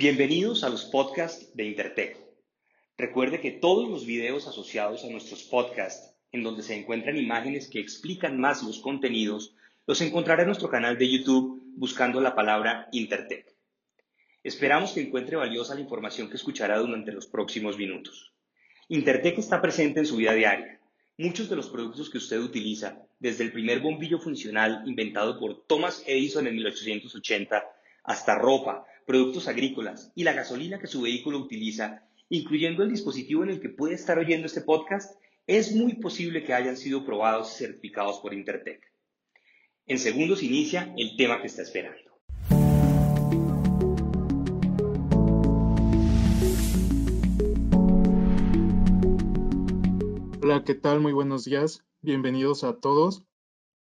Bienvenidos a los podcasts de Intertek. Recuerde que todos los videos asociados a nuestros podcasts, en donde se encuentran imágenes que explican más los contenidos, los encontrará en nuestro canal de YouTube buscando la palabra Intertek. Esperamos que encuentre valiosa la información que escuchará durante los próximos minutos. Intertek está presente en su vida diaria. Muchos de los productos que usted utiliza, desde el primer bombillo funcional inventado por Thomas Edison en 1880, hasta ropa, productos agrícolas y la gasolina que su vehículo utiliza, incluyendo el dispositivo en el que puede estar oyendo este podcast, es muy posible que hayan sido probados y certificados por Intertek. En segundos inicia el tema que está esperando. Hola, ¿qué tal? Muy buenos días. Bienvenidos a todos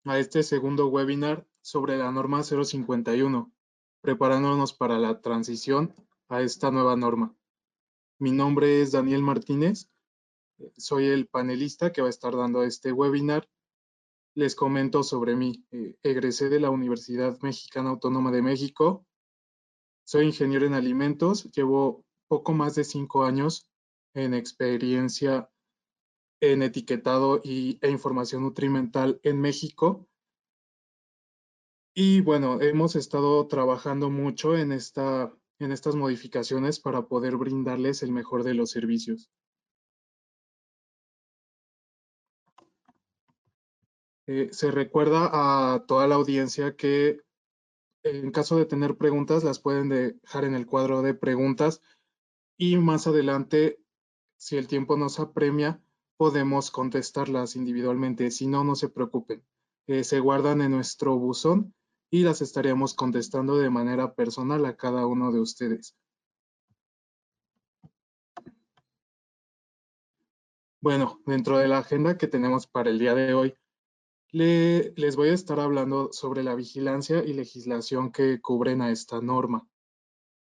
a este segundo webinar sobre la norma 051, preparándonos para la transición a esta nueva norma. Mi nombre es Daniel Martínez, soy el panelista que va a estar dando este webinar. Les comento sobre mí. Egresé de la Universidad Mexicana Autónoma de México. Soy ingeniero en alimentos. Llevo poco más de 5 años en experiencia en etiquetado e información nutrimental en México. Y bueno, hemos estado trabajando mucho en estas modificaciones para poder brindarles el mejor de los servicios. Se recuerda a toda la audiencia que en caso de tener preguntas las pueden dejar en el cuadro de preguntas y más adelante, si el tiempo nos apremia, podemos contestarlas individualmente. Si no, no se preocupen. Se guardan en nuestro buzón y las estaremos contestando de manera personal a cada uno de ustedes. Bueno, dentro de la agenda que tenemos para el día de hoy, les voy a estar hablando sobre la vigilancia y legislación que cubren a esta norma.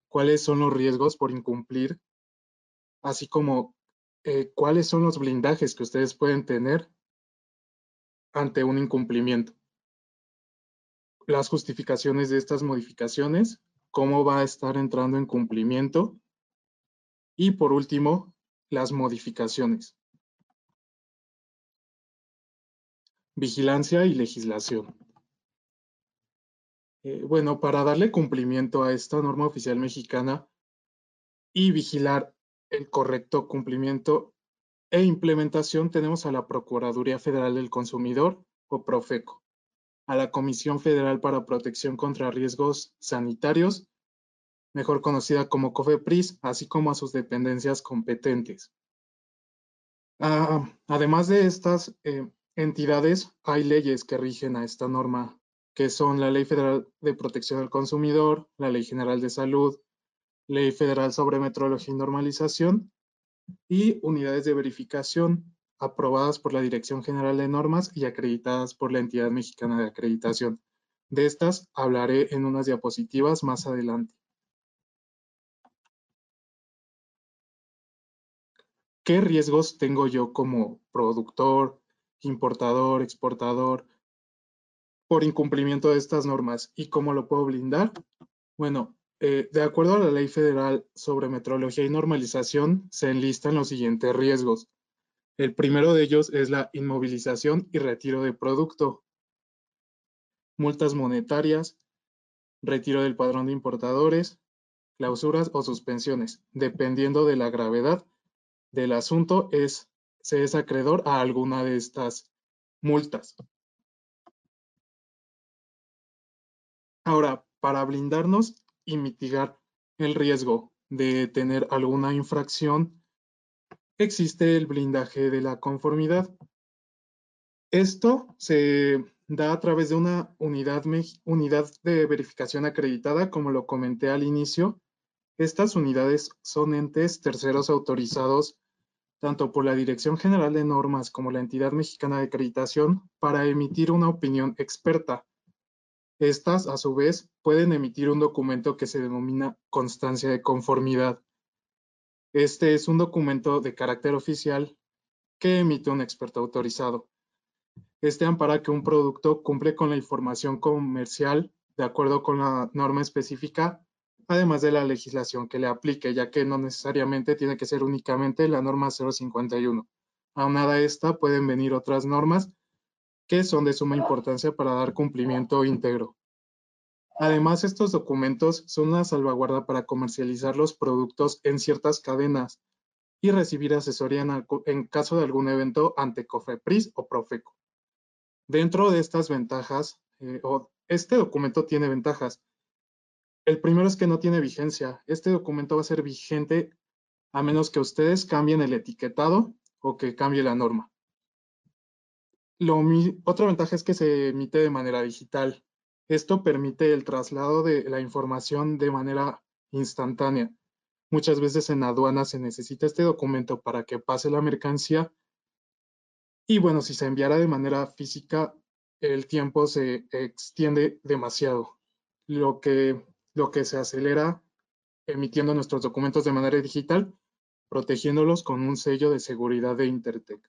¿Cuáles son los riesgos por incumplir? Así como, ¿cuáles son los blindajes que ustedes pueden tener ante un incumplimiento? Las justificaciones de estas modificaciones, cómo va a estar entrando en cumplimiento y por último, las modificaciones. Vigilancia y legislación. Bueno, para darle cumplimiento a esta norma oficial mexicana y vigilar el correcto cumplimiento e implementación tenemos a la Procuraduría Federal del Consumidor o Profeco, a la Comisión Federal para Protección contra Riesgos Sanitarios, mejor conocida como COFEPRIS, así como a sus dependencias competentes. Además de estas entidades, hay leyes que rigen a esta norma, que son la Ley Federal de Protección al Consumidor, la Ley General de Salud, Ley Federal sobre Metrología y Normalización y unidades de verificación aprobadas por la Dirección General de Normas y acreditadas por la Entidad Mexicana de Acreditación. De estas hablaré en unas diapositivas más adelante. ¿Qué riesgos tengo yo como productor, importador, exportador por incumplimiento de estas normas y cómo lo puedo blindar? Bueno, de acuerdo a la Ley Federal sobre Metrología y Normalización, se enlistan los siguientes riesgos. El primero de ellos es la inmovilización y retiro de producto, multas monetarias, retiro del padrón de importadores, clausuras o suspensiones. Dependiendo de la gravedad del asunto, se es acreedor a alguna de estas multas. Ahora, para blindarnos y mitigar el riesgo de tener alguna infracción, existe el blindaje de la conformidad. Esto se da a través de una unidad de verificación acreditada, como lo comenté al inicio. Estas unidades son entes terceros autorizados tanto por la Dirección General de Normas como la Entidad Mexicana de Acreditación para emitir una opinión experta. Estas, a su vez, pueden emitir un documento que se denomina constancia de conformidad. Este es un documento de carácter oficial que emite un experto autorizado. Este ampara que un producto cumple con la información comercial de acuerdo con la norma específica además de la legislación que le aplique, ya que no necesariamente tiene que ser únicamente la norma 051. Aunada a esta, pueden venir otras normas que son de suma importancia para dar cumplimiento íntegro. Además, estos documentos son una salvaguarda para comercializar los productos en ciertas cadenas y recibir asesoría en caso de algún evento ante COFEPRIS o Profeco. Dentro de estas ventajas, este documento tiene ventajas. El primero es que no tiene vigencia. Este documento va a ser vigente a menos que ustedes cambien el etiquetado o que cambie la norma. Otra ventaja es que se emite de manera digital. Esto permite el traslado de la información de manera instantánea. Muchas veces en aduanas se necesita este documento para que pase la mercancía. Y bueno, si se enviara de manera física, el tiempo se extiende demasiado, lo que se acelera emitiendo nuestros documentos de manera digital, protegiéndolos con un sello de seguridad de Intertek.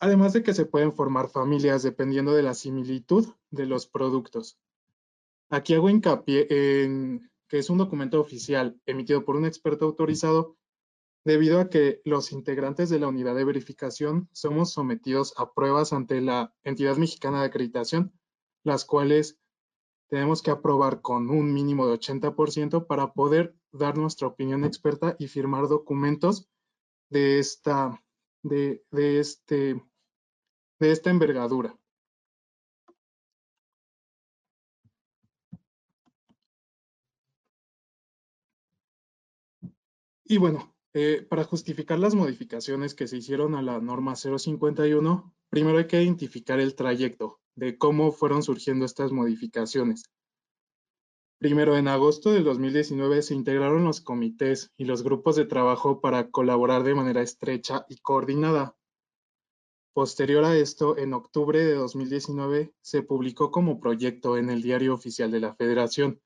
Además de que se pueden formar familias dependiendo de la similitud de los productos. Aquí hago hincapié en que es un documento oficial emitido por un experto autorizado debido a que los integrantes de la unidad de verificación somos sometidos a pruebas ante la Entidad Mexicana de Acreditación, las cuales tenemos que aprobar con un mínimo de 80% para poder dar nuestra opinión experta y firmar documentos de esta envergadura. Y bueno, para justificar las modificaciones que se hicieron a la norma 051, primero hay que identificar el trayecto de cómo fueron surgiendo estas modificaciones. Primero, en agosto del 2019 se integraron los comités y los grupos de trabajo para colaborar de manera estrecha y coordinada. Posterior a esto, en octubre de 2019 se publicó como proyecto en el Diario Oficial de la Federación.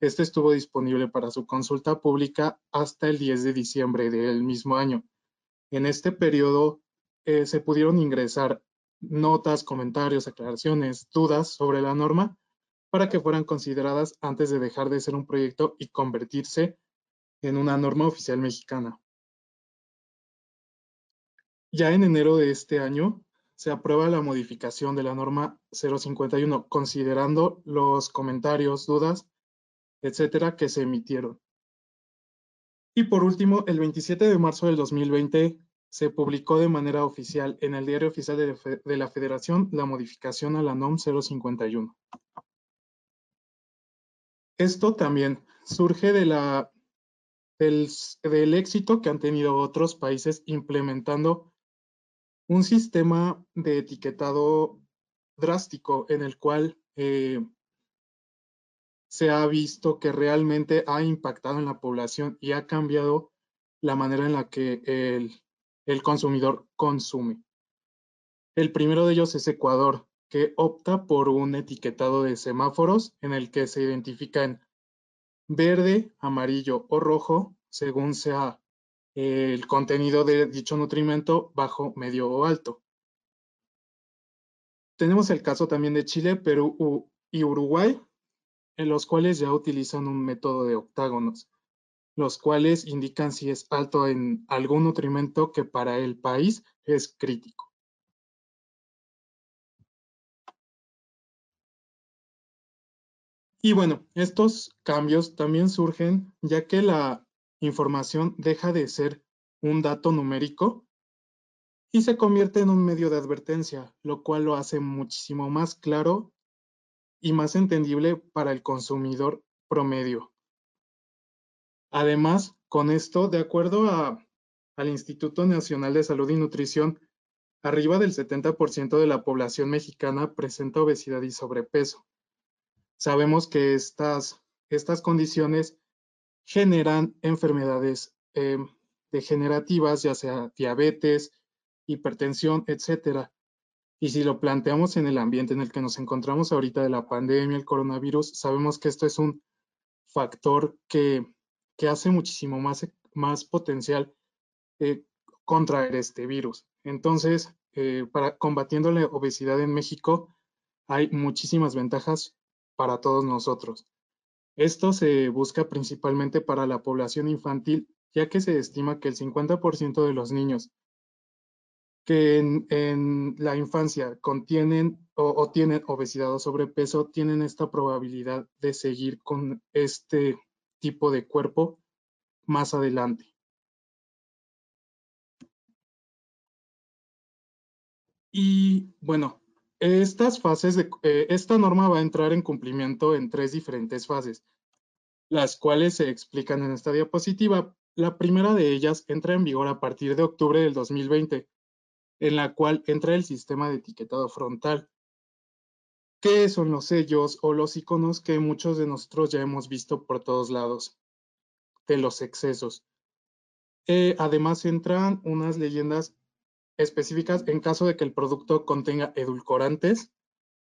Este estuvo disponible para su consulta pública hasta el 10 de diciembre del mismo año. En este periodo se pudieron ingresar notas, comentarios, aclaraciones, dudas sobre la norma, para que fueran consideradas antes de dejar de ser un proyecto y convertirse en una norma oficial mexicana. Ya en enero de este año se aprueba la modificación de la norma 051, considerando los comentarios, dudas, etcétera, que se emitieron. Y por último, el 27 de marzo del 2020 se publicó de manera oficial en el Diario Oficial de la Federación la modificación a la NOM 051. Esto también surge del éxito que han tenido otros países implementando un sistema de etiquetado drástico en el cual se ha visto que realmente ha impactado en la población y ha cambiado la manera en la que el consumidor consume. El primero de ellos es Ecuador, que opta por un etiquetado de semáforos en el que se identifican verde, amarillo o rojo, según sea el contenido de dicho nutrimento, bajo, medio o alto. Tenemos el caso también de Chile, Perú y Uruguay, en los cuales ya utilizan un método de octágonos, los cuales indican si es alto en algún nutrimento que para el país es crítico. Y bueno, estos cambios también surgen ya que la información deja de ser un dato numérico y se convierte en un medio de advertencia, lo cual lo hace muchísimo más claro y más entendible para el consumidor promedio. Además, con esto, de acuerdo al Instituto Nacional de Salud y Nutrición, arriba del 70% de la población mexicana presenta obesidad y sobrepeso. Sabemos que estas condiciones generan enfermedades degenerativas, ya sea diabetes, hipertensión, etc. Y si lo planteamos en el ambiente en el que nos encontramos ahorita de la pandemia, el coronavirus, sabemos que esto es un factor que hace muchísimo más potencial contraer este virus. Entonces, combatiendo la obesidad en México, hay muchísimas ventajas para todos nosotros. Esto se busca principalmente para la población infantil, ya que se estima que el 50% de los niños que en la infancia contienen o tienen obesidad o sobrepeso, tienen esta probabilidad de seguir con este tipo de cuerpo más adelante. Y bueno, estas fases de esta norma va a entrar en cumplimiento en tres diferentes fases, las cuales se explican en esta diapositiva. La primera de ellas entra en vigor a partir de octubre del 2020, en la cual entra el sistema de etiquetado frontal, que son los sellos o los iconos que muchos de nosotros ya hemos visto por todos lados de los excesos. Además entran unas leyendas específicas en caso de que el producto contenga edulcorantes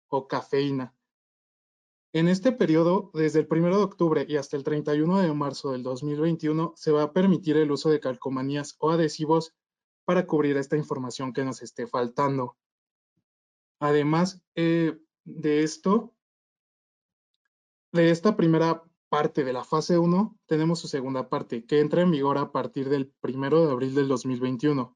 o cafeína. En este periodo, desde el 1 de octubre y hasta el 31 de marzo del 2021, se va a permitir el uso de calcomanías o adhesivos para cubrir esta información que nos esté faltando. Además de esto, de esta primera parte de la fase 1, tenemos su segunda parte, que entra en vigor a partir del 1 de abril del 2021,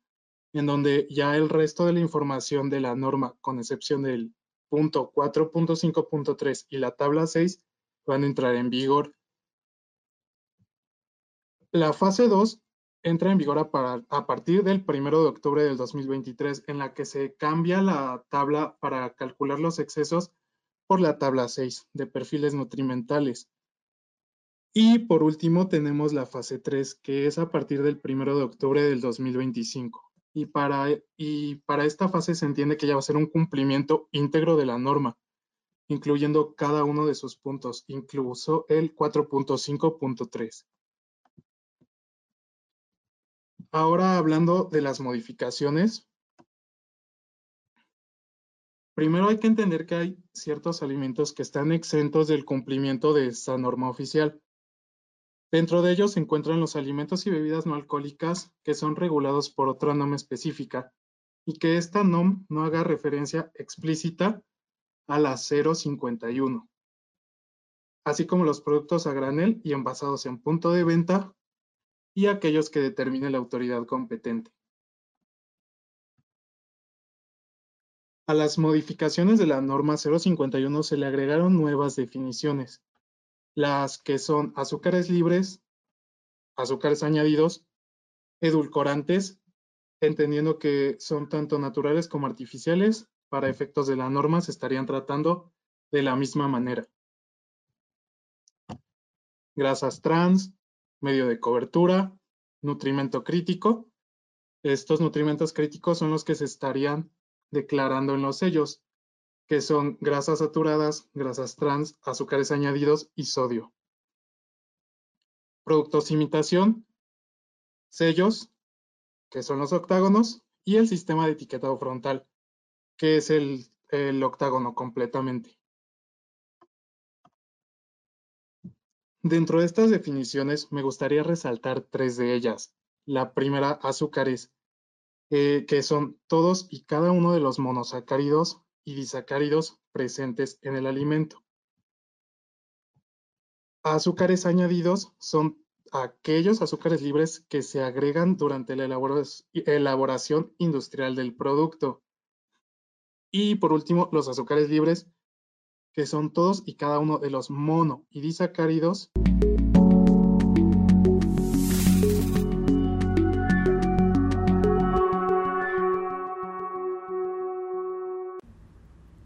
en donde ya el resto de la información de la norma, con excepción del punto 4.5.3 y la tabla 6, van a entrar en vigor. La fase 2 entra en vigor a partir del 1 de octubre del 2023, en la que se cambia la tabla para calcular los excesos por la tabla 6 de perfiles nutrimentales. Y por último tenemos la fase 3, que es a partir del 1 de octubre del 2025. Y para esta fase se entiende que ya va a ser un cumplimiento íntegro de la norma, incluyendo cada uno de sus puntos, incluso el 4.5.3. Ahora, hablando de las modificaciones, primero hay que entender que hay ciertos alimentos que están exentos del cumplimiento de esta norma oficial. Dentro de ellos se encuentran los alimentos y bebidas no alcohólicas que son regulados por otra NOM específica y que esta NOM no haga referencia explícita a la 051, así como los productos a granel y envasados en punto de venta y aquellos que determine la autoridad competente. A las modificaciones de la norma 051 se le agregaron nuevas definiciones, las que son azúcares libres, azúcares añadidos, edulcorantes, entendiendo que son tanto naturales como artificiales, para efectos de la norma se estarían tratando de la misma manera. Grasas trans, medio de cobertura, nutrimento crítico. Estos nutrimentos críticos son los que se estarían declarando en los sellos, que son grasas saturadas, grasas trans, azúcares añadidos y sodio. Productos imitación, sellos, que son los octágonos, y el sistema de etiquetado frontal, que es el octágono completamente. Dentro de estas definiciones me gustaría resaltar tres de ellas. La primera, azúcares, que son todos y cada uno de los monosacáridos y disacáridos presentes en el alimento. Azúcares añadidos son aquellos azúcares libres que se agregan durante la elaboración industrial del producto. Y por último, los azúcares libres, que son todos y cada uno de los mono y disacáridos.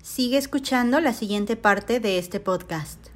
Sigue escuchando la siguiente parte de este podcast.